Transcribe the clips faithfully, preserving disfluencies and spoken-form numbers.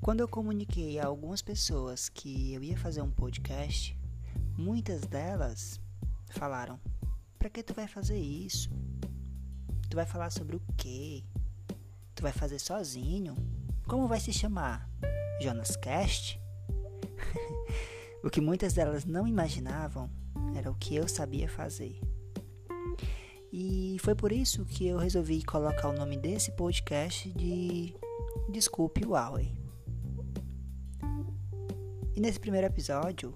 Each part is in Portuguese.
Quando eu comuniquei a algumas pessoas que eu ia fazer um podcast, muitas delas falaram: pra que tu vai fazer isso? Tu vai falar sobre o quê? Tu vai fazer sozinho? Como vai se chamar? Jonas Cast? O que muitas delas não imaginavam era o que eu sabia fazer. E foi por isso que eu resolvi colocar o nome desse podcast de Desculpe, Huawei. E nesse primeiro episódio,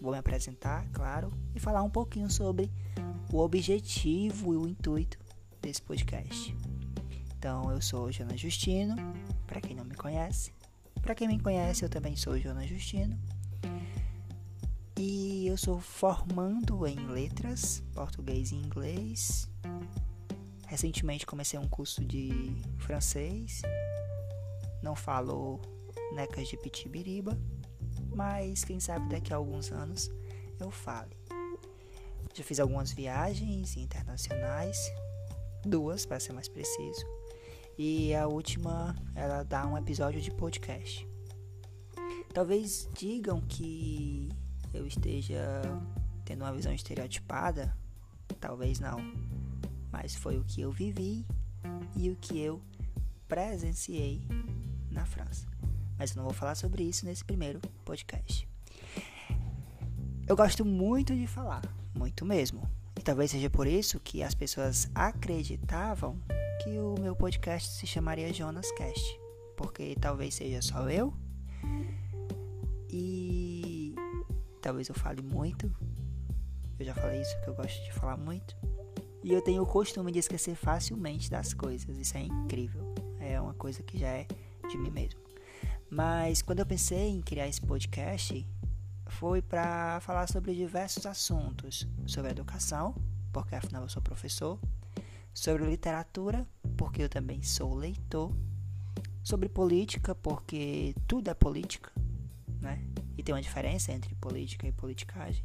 vou me apresentar, claro, e falar um pouquinho sobre o objetivo e o intuito desse podcast. Então, eu sou o Jona Justino, para quem não me conhece. Para quem me conhece, eu também sou o Jona Justino. E eu sou formando em letras, português e inglês. Recentemente comecei um curso de francês. Não falo necas de pitibiriba, mas quem sabe daqui a alguns anos eu fale. Já fiz algumas viagens internacionais, duas para ser mais preciso, e a última ela dá um episódio de podcast. Talvez digam que eu esteja tendo uma visão estereotipada, talvez não, mas foi o que eu vivi e o que eu presenciei na França. Mas eu não vou falar sobre isso nesse primeiro podcast. Eu gosto muito de falar, muito mesmo. E talvez seja por isso que as pessoas acreditavam que o meu podcast se chamaria Jonas Cast, porque talvez seja só eu e talvez eu fale muito. Eu já falei isso, que eu gosto de falar muito. E eu tenho o costume de esquecer facilmente das coisas. Isso é incrível. É uma coisa que já é de mim mesmo. Mas quando eu pensei em criar esse podcast, foi para falar sobre diversos assuntos. Sobre educação, porque afinal eu sou professor. Sobre literatura, porque eu também sou leitor. Sobre política, porque tudo é política, né? E tem uma diferença entre política e politicagem.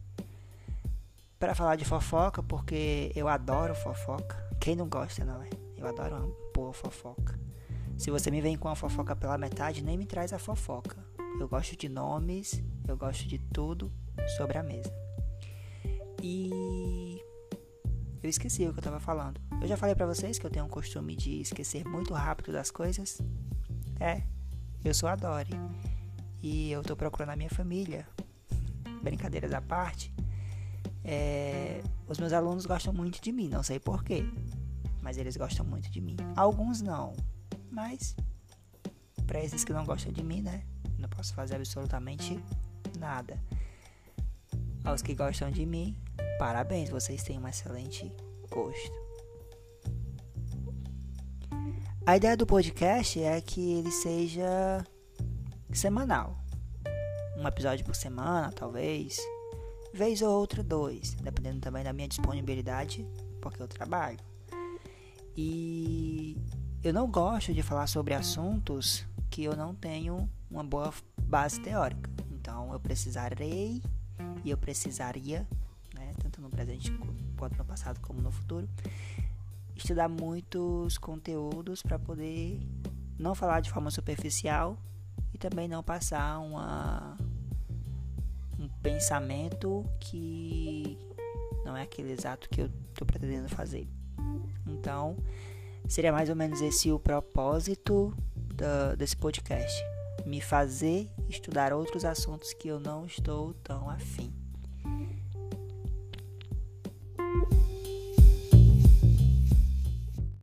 Para falar de fofoca, porque eu adoro fofoca. Quem não gosta, não é? Eu adoro uma boa fofoca. Se você me vem com a fofoca pela metade, nem me traz a fofoca. Eu gosto de nomes, eu gosto de tudo sobre a mesa. E eu esqueci o que eu estava falando. Eu já falei para vocês que eu tenho um costume de esquecer muito rápido das coisas. É, eu sou a Dori. E eu estou procurando a minha família. Brincadeiras à parte. É, os meus alunos gostam muito de mim, não sei porquê. Mas eles gostam muito de mim. Alguns não. Mas, para esses que não gostam de mim, né? Não posso fazer absolutamente nada. Aos que gostam de mim, parabéns, vocês têm um excelente gosto. A ideia do podcast é que ele seja semanal. Um episódio por semana, talvez. Vez ou outra, dois. Dependendo também da minha disponibilidade, porque eu trabalho. E eu não gosto de falar sobre assuntos que eu não tenho uma boa base teórica. Então, eu precisarei e eu precisaria, né, tanto no presente quanto no passado como no futuro, estudar muitos conteúdos para poder não falar de forma superficial e também não passar uma, um pensamento que não é aquele exato que eu estou pretendendo fazer. Então, seria mais ou menos esse o propósito da, desse podcast. Me fazer estudar outros assuntos que eu não estou tão afim.